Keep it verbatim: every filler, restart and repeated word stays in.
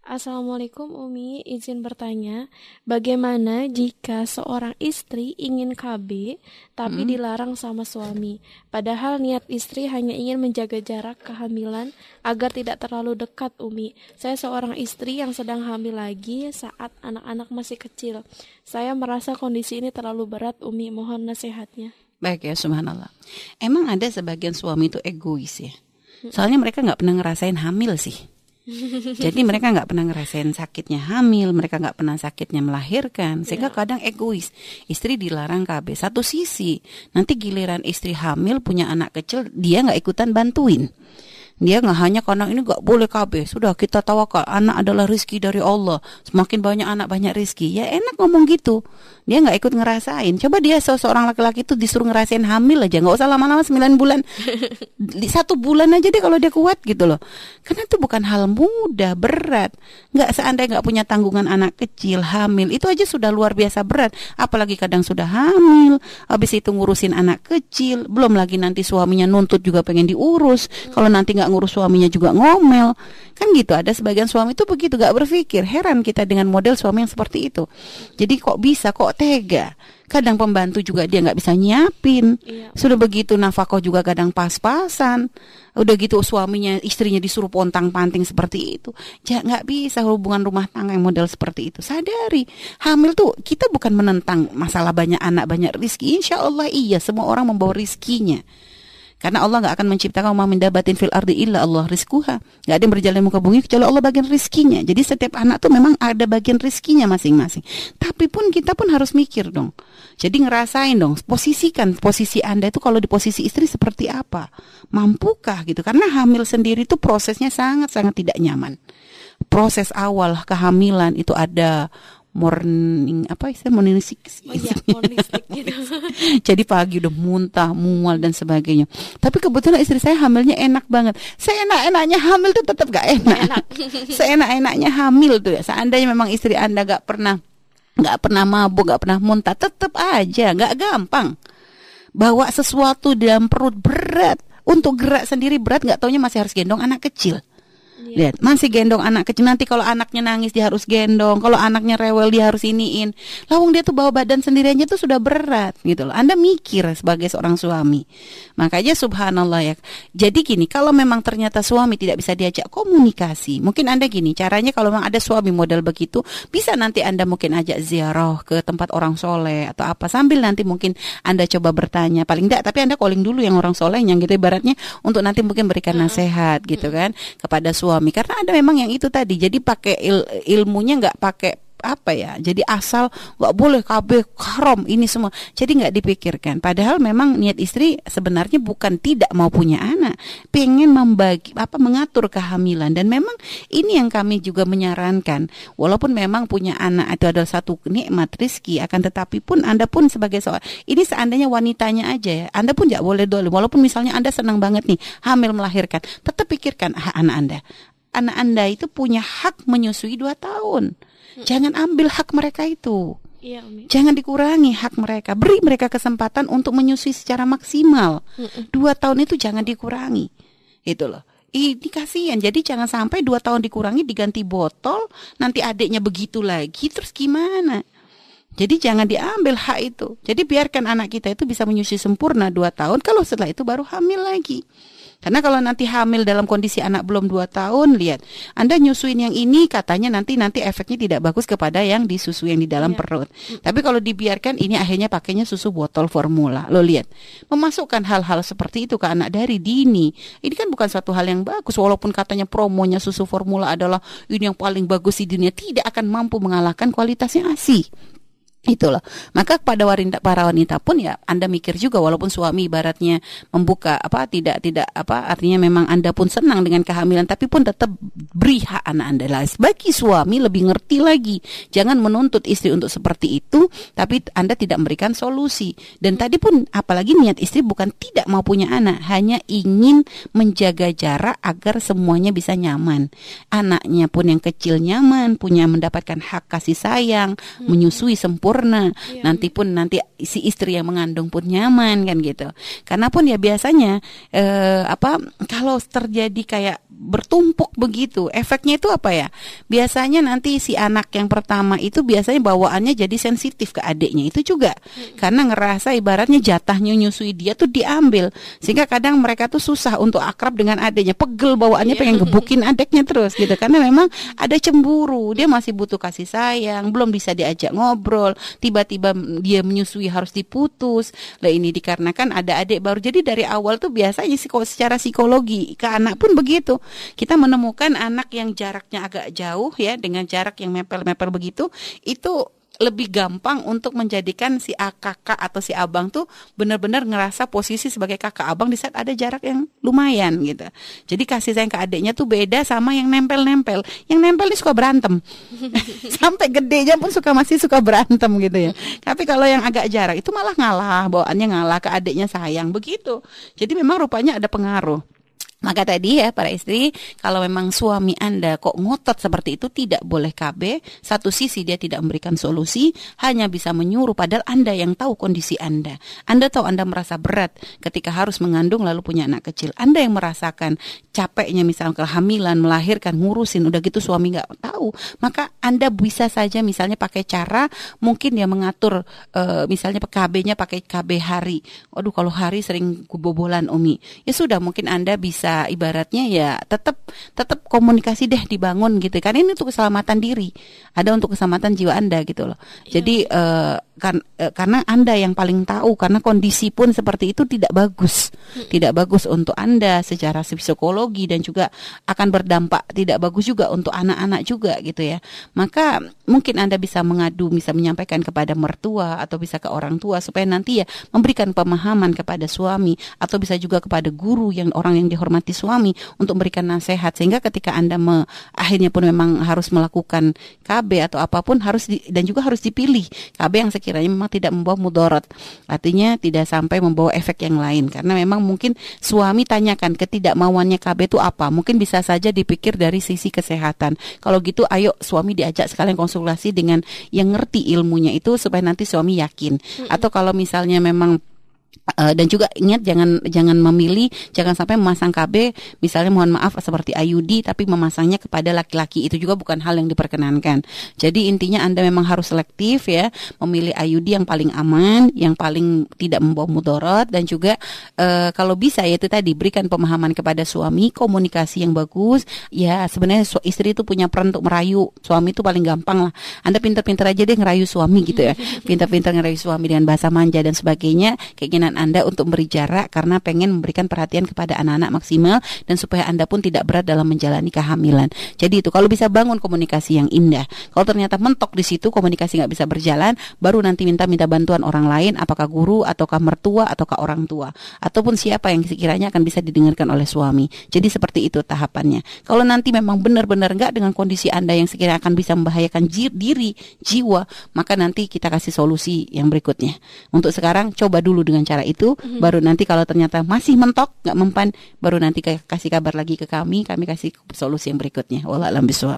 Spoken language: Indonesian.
Assalamualaikum Umi, izin bertanya, bagaimana jika seorang istri ingin K B tapi hmm. dilarang sama suami? Padahal niat istri hanya ingin menjaga jarak kehamilan agar tidak terlalu dekat Umi. Saya seorang istri yang sedang hamil lagi saat anak-anak masih kecil. Saya merasa kondisi ini terlalu berat Umi, mohon nasihatnya. Baik ya, subhanallah. Emang ada sebagian suami itu egois ya? Soalnya mereka gak pernah ngerasain hamil sih. Jadi mereka nggak pernah ngerasain sakitnya hamil, mereka nggak pernah sakitnya melahirkan, sehingga kadang egois. Istri dilarang K B. Satu sisi, nanti giliran istri hamil punya anak kecil, dia nggak ikutan bantuin. Dia nggak hanya karena ini nggak boleh K B. Sudah kita tawakal, anak adalah rezeki dari Allah. Semakin banyak anak banyak rezeki. Ya enak ngomong gitu. Dia nggak ikut ngerasain. Coba dia seorang laki-laki itu disuruh ngerasain hamil aja, nggak usah lama-lama sembilan bulan, di satu bulan aja deh kalau dia kuat gitu loh. Karena itu bukan hal mudah, berat. Nggak seandainya nggak punya tanggungan anak kecil hamil, itu aja sudah luar biasa berat. Apalagi kadang sudah hamil, habis itu ngurusin anak kecil, belum lagi nanti suaminya nuntut juga pengen diurus. Kalau nanti nggak ngurus suaminya juga ngomel kan gitu. Ada sebagian suami itu begitu, gak berpikir. Heran kita dengan model suami yang seperti itu. Jadi kok bisa, kok tega. Kadang pembantu juga dia gak bisa nyiapin, iya. Sudah begitu nafkah juga kadang pas-pasan. Udah gitu suaminya, istrinya disuruh pontang-panting seperti itu. Ya, gak bisa hubungan rumah tangga yang model seperti itu. Sadari, hamil tuh kita bukan menentang masalah banyak anak banyak rezeki. Insya Allah iya, semua orang membawa rezekinya. Karena Allah gak akan menciptakan umma min dabatin fil ardi illa Allah rizquha. Gak ada yang berjalan muka bumi kecuali Allah bagian rizkinya. Jadi setiap anak tuh memang ada bagian rizkinya masing-masing. Tapi pun kita pun harus mikir dong. Jadi ngerasain dong, posisikan posisi Anda itu kalau di posisi istri seperti apa. Mampukah gitu. Karena hamil sendiri itu prosesnya sangat-sangat tidak nyaman. Proses awal kehamilan itu ada morning apa istilah morning sickness, oh, ya, morning sickness. Jadi pagi udah muntah, mual dan sebagainya. Tapi kebetulan istri saya hamilnya enak banget. Seenak-enaknya hamil tuh tetap gak enak. enak. Seenak-enaknya hamil tuh ya. Seandainya memang istri Anda gak pernah gak pernah mabuk, gak pernah muntah, tetap aja gak gampang. Bawa sesuatu dalam perut berat, untuk gerak sendiri berat, gak taunya masih harus gendong anak kecil. Lihat, masih gendong anak kecil. Nanti kalau anaknya nangis dia harus gendong. Kalau anaknya rewel dia harus iniin. Lawang dia tuh bawa badan sendiriannya tuh sudah berat gitu loh. Anda mikir sebagai seorang suami. Makanya subhanallah ya. Jadi gini, kalau memang ternyata suami tidak bisa diajak komunikasi, mungkin Anda gini, caranya kalau memang ada suami model begitu, bisa nanti Anda mungkin ajak ziarah ke tempat orang soleh atau apa. Sambil nanti mungkin Anda coba bertanya. Paling enggak, tapi Anda calling dulu yang orang soleh, yang gitu ibaratnya, untuk nanti mungkin berikan nasihat gitu kan kepada suami. Karena ada memang yang itu tadi. Jadi pakai il, ilmunya nggak pakai apa ya. Jadi asal nggak boleh K B haram ini semua. Jadi nggak dipikirkan. Padahal memang niat istri sebenarnya bukan tidak mau punya anak, pengen membagi apa mengatur kehamilan. Dan memang ini yang kami juga menyarankan. Walaupun memang punya anak itu adalah satu nikmat rezeki, akan tetapi pun Anda pun sebagai seorang, ini seandainya wanitanya aja ya, Anda pun nggak boleh dolim. Walaupun misalnya Anda senang banget nih hamil melahirkan, tetap pikirkan hak anak Anda. Anak Anda itu punya hak menyusui dua tahun. Jangan ambil hak mereka itu. Iya, Umi. Jangan dikurangi hak mereka. Beri mereka kesempatan untuk menyusui secara maksimal. Dua tahun itu jangan dikurangi. Itu loh. Ini kasihan. Jadi jangan sampai dua tahun dikurangi, diganti botol, nanti adiknya begitu lagi, terus gimana? Jadi jangan diambil hak itu. Jadi biarkan anak kita itu bisa menyusui sempurna dua tahun. Kalau setelah itu baru hamil lagi. Karena kalau nanti hamil dalam kondisi anak belum dua tahun, lihat, Anda nyusuin yang ini katanya nanti nanti efeknya tidak bagus kepada yang disusui yang di dalam ya. perut. Mm. Tapi kalau dibiarkan, ini akhirnya pakainya susu botol formula. Lo lihat, memasukkan hal-hal seperti itu ke anak dari dini, ini kan bukan suatu hal yang bagus. Walaupun katanya promonya susu formula adalah ini yang paling bagus di dunia, tidak akan mampu mengalahkan kualitasnya ASI. Itulah. Maka kepada para wanita pun ya Anda mikir juga, walaupun suami ibaratnya membuka apa tidak tidak apa artinya memang Anda pun senang dengan kehamilan, tapi pun tetap beri hak anak Anda lah. Bagi suami lebih ngerti lagi. Jangan menuntut istri untuk seperti itu, tapi Anda tidak memberikan solusi. Dan tadi pun apalagi niat istri bukan tidak mau punya anak, hanya ingin menjaga jarak agar semuanya bisa nyaman. Anaknya pun yang kecil nyaman, punya mendapatkan hak kasih sayang, hmm. menyusui sempurna. Purna. Ya. Nanti pun nanti si istri yang mengandung pun nyaman kan gitu. Karena pun ya biasanya eh, apa kalau terjadi kayak bertumpuk begitu. Efeknya itu apa ya? Biasanya nanti si anak yang pertama itu biasanya bawaannya jadi sensitif ke adiknya itu juga. Hmm. Karena ngerasa ibaratnya jatahnya nyusui dia tuh diambil. Sehingga kadang mereka tuh susah untuk akrab dengan adiknya. Pegel bawaannya, yeah, pengen gebukin adiknya terus gitu. Karena memang ada cemburu. Dia masih butuh kasih sayang, belum bisa diajak ngobrol. Tiba-tiba dia menyusui harus diputus. Lah ini dikarenakan ada adik baru. Jadi dari awal tuh biasanya secara psikologi ke anak pun begitu. Kita menemukan anak yang jaraknya agak jauh ya, dengan jarak yang mepel-mepel begitu, itu lebih gampang untuk menjadikan si kakak atau si abang tuh benar-benar ngerasa posisi sebagai kakak abang di saat ada jarak yang lumayan gitu. Jadi kasih sayang ke adiknya tuh beda sama yang nempel-nempel. Yang nempel ini suka berantem. Sampai gedenya pun suka masih suka berantem gitu ya. Tapi kalau yang agak jarak itu malah ngalah, bawaannya ngalah ke adiknya, sayang begitu. Jadi memang rupanya ada pengaruh. Maka tadi ya para istri, kalau memang suami Anda kok ngotot seperti itu, tidak boleh K B. Satu sisi dia tidak memberikan solusi, hanya bisa menyuruh, padahal Anda yang tahu kondisi Anda. Anda tahu Anda merasa berat ketika harus mengandung lalu punya anak kecil. Anda yang merasakan capeknya misalnya kehamilan, melahirkan, ngurusin, udah gitu suami nggak tahu. Maka Anda bisa saja misalnya pakai cara mungkin ya mengatur e, misalnya K B-nya pakai K B hari. Aduh kalau hari sering kebobolan Umi. Ya sudah, mungkin Anda bisa ibaratnya ya tetap tetap komunikasi deh dibangun gitu. Karena ini untuk keselamatan diri, ada untuk keselamatan jiwa Anda gitu loh. Iya. Jadi uh, kan, uh, karena Anda yang paling tahu, karena kondisi pun seperti itu tidak bagus. Hmm. Tidak bagus untuk Anda secara psikologi dan juga akan berdampak tidak bagus juga untuk anak-anak juga gitu ya. Maka mungkin Anda bisa mengadu, bisa menyampaikan kepada mertua atau bisa ke orang tua supaya nanti ya memberikan pemahaman kepada suami atau bisa juga kepada guru yang orang yang dihormati suami untuk memberikan nasihat, sehingga ketika Anda me, akhirnya pun memang harus melakukan K B atau apapun harus di, dan juga harus dipilih K B yang sekiranya memang tidak membawa mudarat, artinya tidak sampai membawa efek yang lain. Karena memang mungkin suami tanyakan ketidakmauannya K B itu apa, mungkin bisa saja dipikir dari sisi kesehatan. Kalau gitu ayo suami diajak sekalian konsultasi dengan yang ngerti ilmunya itu supaya nanti suami yakin. Mm-hmm. Atau kalau misalnya memang Uh, dan juga ingat jangan jangan memilih, jangan sampai memasang K B misalnya mohon maaf seperti I U D tapi memasangnya kepada laki-laki, itu juga bukan hal yang diperkenankan. Jadi intinya Anda memang harus selektif ya, memilih I U D yang paling aman, yang paling tidak membawa mudarat, dan juga uh, kalau bisa ya itu tadi berikan pemahaman kepada suami, komunikasi yang bagus. Ya sebenarnya istri itu punya peran untuk merayu suami itu paling gampang lah. Anda pintar-pintar aja deh ngerayu suami gitu ya, pintar-pintar ngerayu suami dengan bahasa manja dan sebagainya. Keinginan Anda untuk beri jarak karena pengen memberikan perhatian kepada anak-anak maksimal dan supaya Anda pun tidak berat dalam menjalani kehamilan. Jadi itu kalau bisa bangun komunikasi yang indah. Kalau ternyata mentok di situ komunikasi nggak bisa berjalan, baru nanti minta-minta bantuan orang lain, apakah guru ataukah mertua ataukah orang tua ataupun siapa yang sekiranya akan bisa didengarkan oleh suami. Jadi seperti itu tahapannya. Kalau nanti memang benar-benar nggak dengan kondisi Anda yang sekiranya akan bisa membahayakan diri, jiwa, maka nanti kita kasih solusi yang berikutnya. Untuk sekarang coba dulu dengan cara itu, mm-hmm. baru nanti kalau ternyata masih mentok, nggak mempan, baru nanti kasih kabar lagi ke kami, kami kasih solusi yang berikutnya. Wallahu a'lam bishawab.